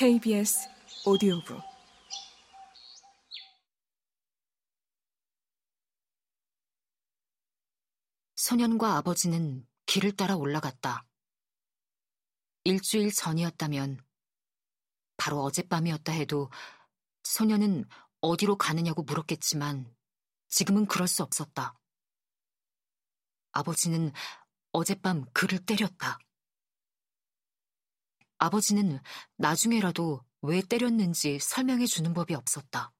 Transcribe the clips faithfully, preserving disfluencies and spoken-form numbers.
케이비에스 오디오북 소년과 아버지는 길을 따라 올라갔다. 일주일 전이었다면, 바로 어젯밤이었다 해도 소년은 어디로 가느냐고 물었겠지만 지금은 그럴 수 없었다. 아버지는 어젯밤 그를 때렸다. 아버지는 나중에라도 왜 때렸는지 설명해 주는 법이 없었다.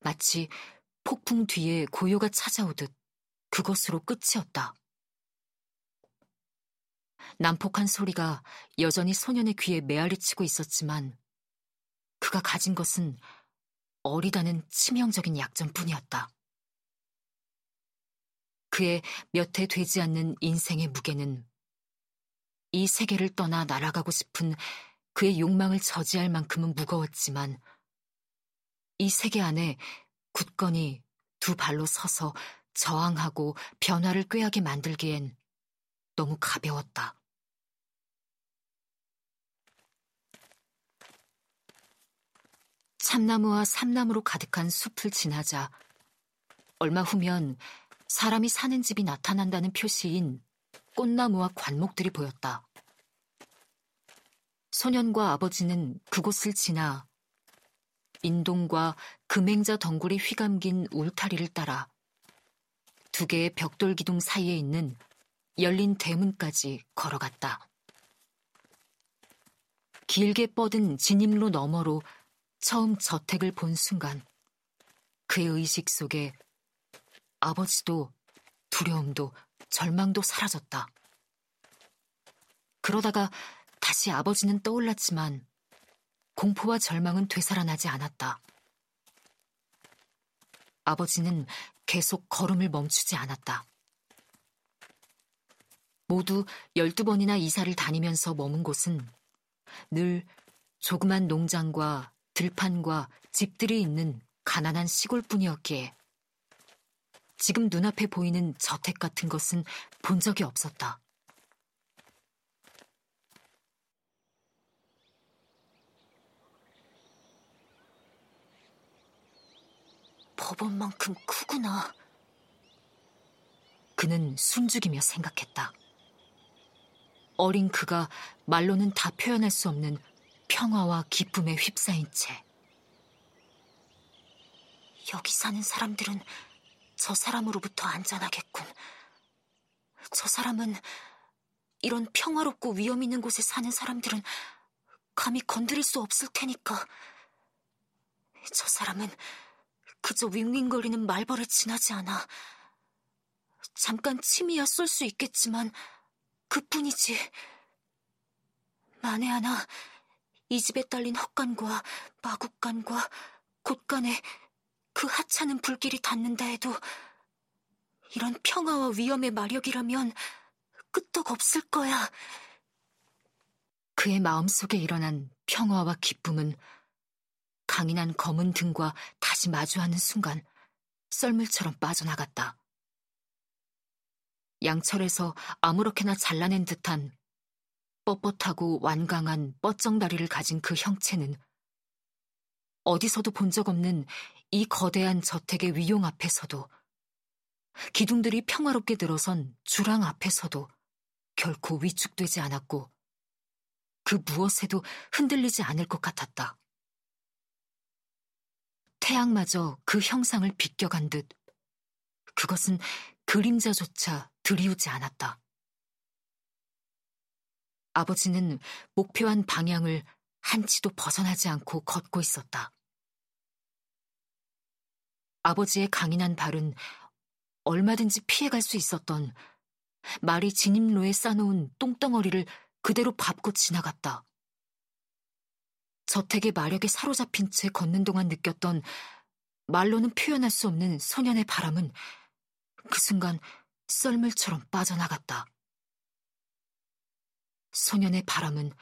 마치 폭풍 뒤에 고요가 찾아오듯 그것으로 끝이었다. 난폭한 소리가 여전히 소년의 귀에 메아리 치고 있었지만 그가 가진 것은 어리다는 치명적인 약점뿐이었다. 그의 몇 해 되지 않는 인생의 무게는 이 세계를 떠나 날아가고 싶은 그의 욕망을 저지할 만큼은 무거웠지만 이 세계 안에 굳건히 두 발로 서서 저항하고 변화를 꾀하게 만들기엔 너무 가벼웠다. 참나무와 삼나무로 가득한 숲을 지나자 얼마 후면 사람이 사는 집이 나타난다는 표시인 꽃나무와 관목들이 보였다. 소년과 아버지는 그곳을 지나 인동과 금행자 덩굴이 휘감긴 울타리를 따라 두 개의 벽돌 기둥 사이에 있는 열린 대문까지 걸어갔다. 길게 뻗은 진입로 너머로 처음 저택을 본 순간 그의 의식 속에 아버지도 두려움도 절망도 사라졌다. 그러다가 다시 아버지는 떠올랐지만 공포와 절망은 되살아나지 않았다. 아버지는 계속 걸음을 멈추지 않았다. 모두 열두 번이나 이사를 다니면서 머문 곳은 늘 조그만 농장과 들판과 집들이 있는 가난한 시골뿐이었기에 지금 눈앞에 보이는 저택 같은 것은 본 적이 없었다. 법원만큼 크구나. 그는 숨죽이며 생각했다. 어린 그가 말로는 다 표현할 수 없는 평화와 기쁨에 휩싸인 채. 여기 사는 사람들은 저 사람으로부터 안전하겠군. 저 사람은, 이런 평화롭고 위험 있는 곳에 사는 사람들은 감히 건드릴 수 없을 테니까. 저 사람은 그저 윙윙거리는 말벌에 지나지 않아. 잠깐 침이야 쏠 수 있겠지만 그뿐이지. 만에 하나 이 집에 딸린 헛간과 마구간과 곳간에 그 하찮은 불길이 닿는다 해도 이런 평화와 위험의 마력이라면 끄떡 없을 거야. 그의 마음속에 일어난 평화와 기쁨은 강인한 검은 등과 다시 마주하는 순간 썰물처럼 빠져나갔다. 양철에서 아무렇게나 잘라낸 듯한 뻣뻣하고 완강한 뻗정다리를 가진 그 형체는 어디서도 본 적 없는 이 거대한 저택의 위용 앞에서도 기둥들이 평화롭게 들어선 주랑 앞에서도 결코 위축되지 않았고 그 무엇에도 흔들리지 않을 것 같았다. 태양마저 그 형상을 비껴간 듯 그것은 그림자조차 드리우지 않았다. 아버지는 목표한 방향을 한치도 벗어나지 않고 걷고 있었다. 아버지의 강인한 발은 얼마든지 피해갈 수 있었던 말이 진입로에 싸놓은 똥덩어리를 그대로 밟고 지나갔다. 저택의 마력에 사로잡힌 채 걷는 동안 느꼈던 말로는 표현할 수 없는 소년의 바람은 그 순간 썰물처럼 빠져나갔다. 소년의 바람은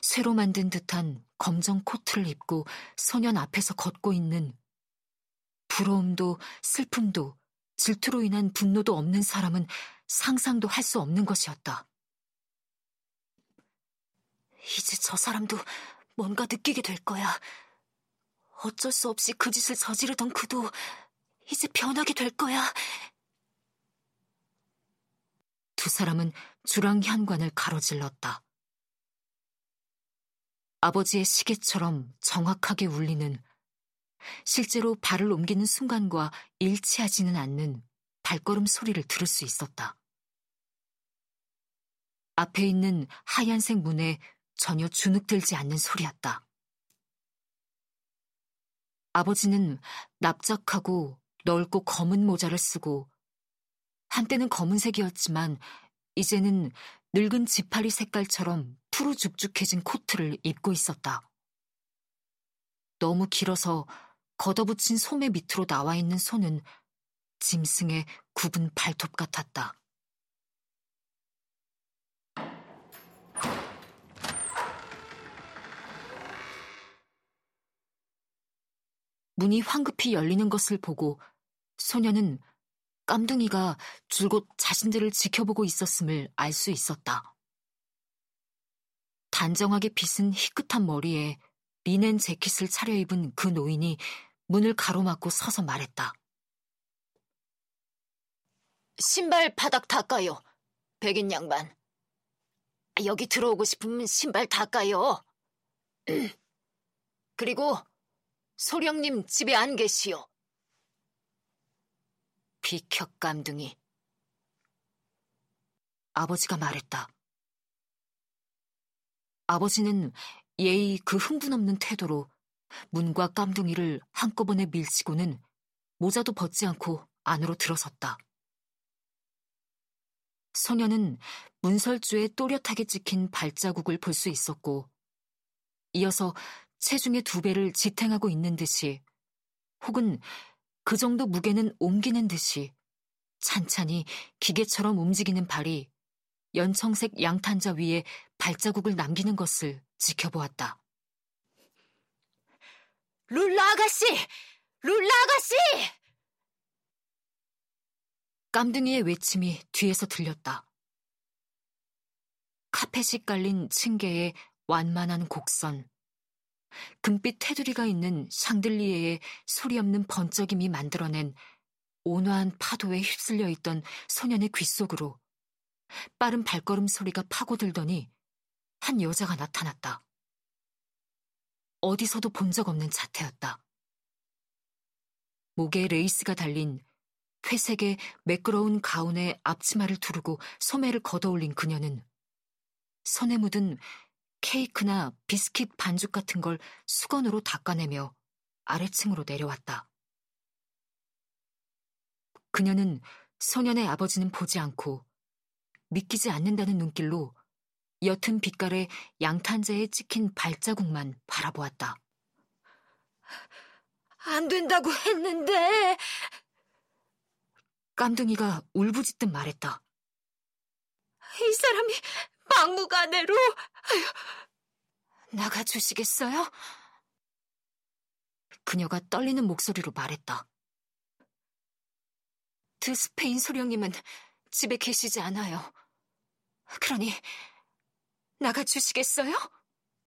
쇠로 만든 듯한 검정 코트를 입고 소년 앞에서 걷고 있는 부러움도 슬픔도 질투로 인한 분노도 없는 사람은 상상도 할 수 없는 것이었다. 이제 저 사람도 뭔가 느끼게 될 거야. 어쩔 수 없이 그 짓을 저지르던 그도 이제 변하게 될 거야. 두 사람은 주랑현관을 가로질렀다. 아버지의 시계처럼 정확하게 울리는, 실제로 발을 옮기는 순간과 일치하지는 않는 발걸음 소리를 들을 수 있었다. 앞에 있는 하얀색 문에 전혀 주눅들지 않는 소리였다. 아버지는 납작하고 넓고 검은 모자를 쓰고, 한때는 검은색이었지만 이제는 늙은 지파리 색깔처럼 푸르죽죽해진 코트를 입고 있었다. 너무 길어서 걷어붙인 소매 밑으로 나와 있는 손은 짐승의 굽은 발톱 같았다. 문이 황급히 열리는 것을 보고 소녀는 깜둥이가 줄곧 자신들을 지켜보고 있었음을 알 수 있었다. 단정하게 빗은 희끗한 머리에 리넨 재킷을 차려입은 그 노인이 문을 가로막고 서서 말했다. 신발 바닥 닦아요, 백인 양반. 여기 들어오고 싶으면 신발 닦아요. 그리고 소령님 집에 안 계시오. 비켜, 깜둥이. 아버지가 말했다. 아버지는 예의 그 흥분 없는 태도로 문과 깜둥이를 한꺼번에 밀치고는 모자도 벗지 않고 안으로 들어섰다. 소녀는 문설주에 또렷하게 찍힌 발자국을 볼 수 있었고, 이어서 체중의 두 배를 지탱하고 있는 듯이, 혹은 그 정도 무게는 옮기는 듯이 찬찬히 기계처럼 움직이는 발이 연청색 양탄자 위에 발자국을 남기는 것을 지켜보았다. 룰라 아가씨! 룰라 아가씨! 깜둥이의 외침이 뒤에서 들렸다. 카펫이 깔린 층계의 완만한 곡선, 금빛 테두리가 있는 샹들리에의 소리 없는 번쩍임이 만들어낸 온화한 파도에 휩쓸려 있던 소년의 귀 속으로 빠른 발걸음 소리가 파고들더니 한 여자가 나타났다. 어디서도 본 적 없는 자태였다. 목에 레이스가 달린 회색의 매끄러운 가운에 앞치마를 두르고 소매를 걷어올린 그녀는 손에 묻은 케이크나 비스킷 반죽 같은 걸 수건으로 닦아내며 아래층으로 내려왔다. 그녀는 소년의 아버지는 보지 않고 믿기지 않는다는 눈길로 옅은 빛깔의 양탄자에 찍힌 발자국만 바라보았다. 안 된다고 했는데... 깜둥이가 울부짖듯 말했다. 이 사람이... 막무가내로 나가주시겠어요? 그녀가 떨리는 목소리로 말했다. 드 스페인 소령님은 집에 계시지 않아요. 그러니 나가주시겠어요?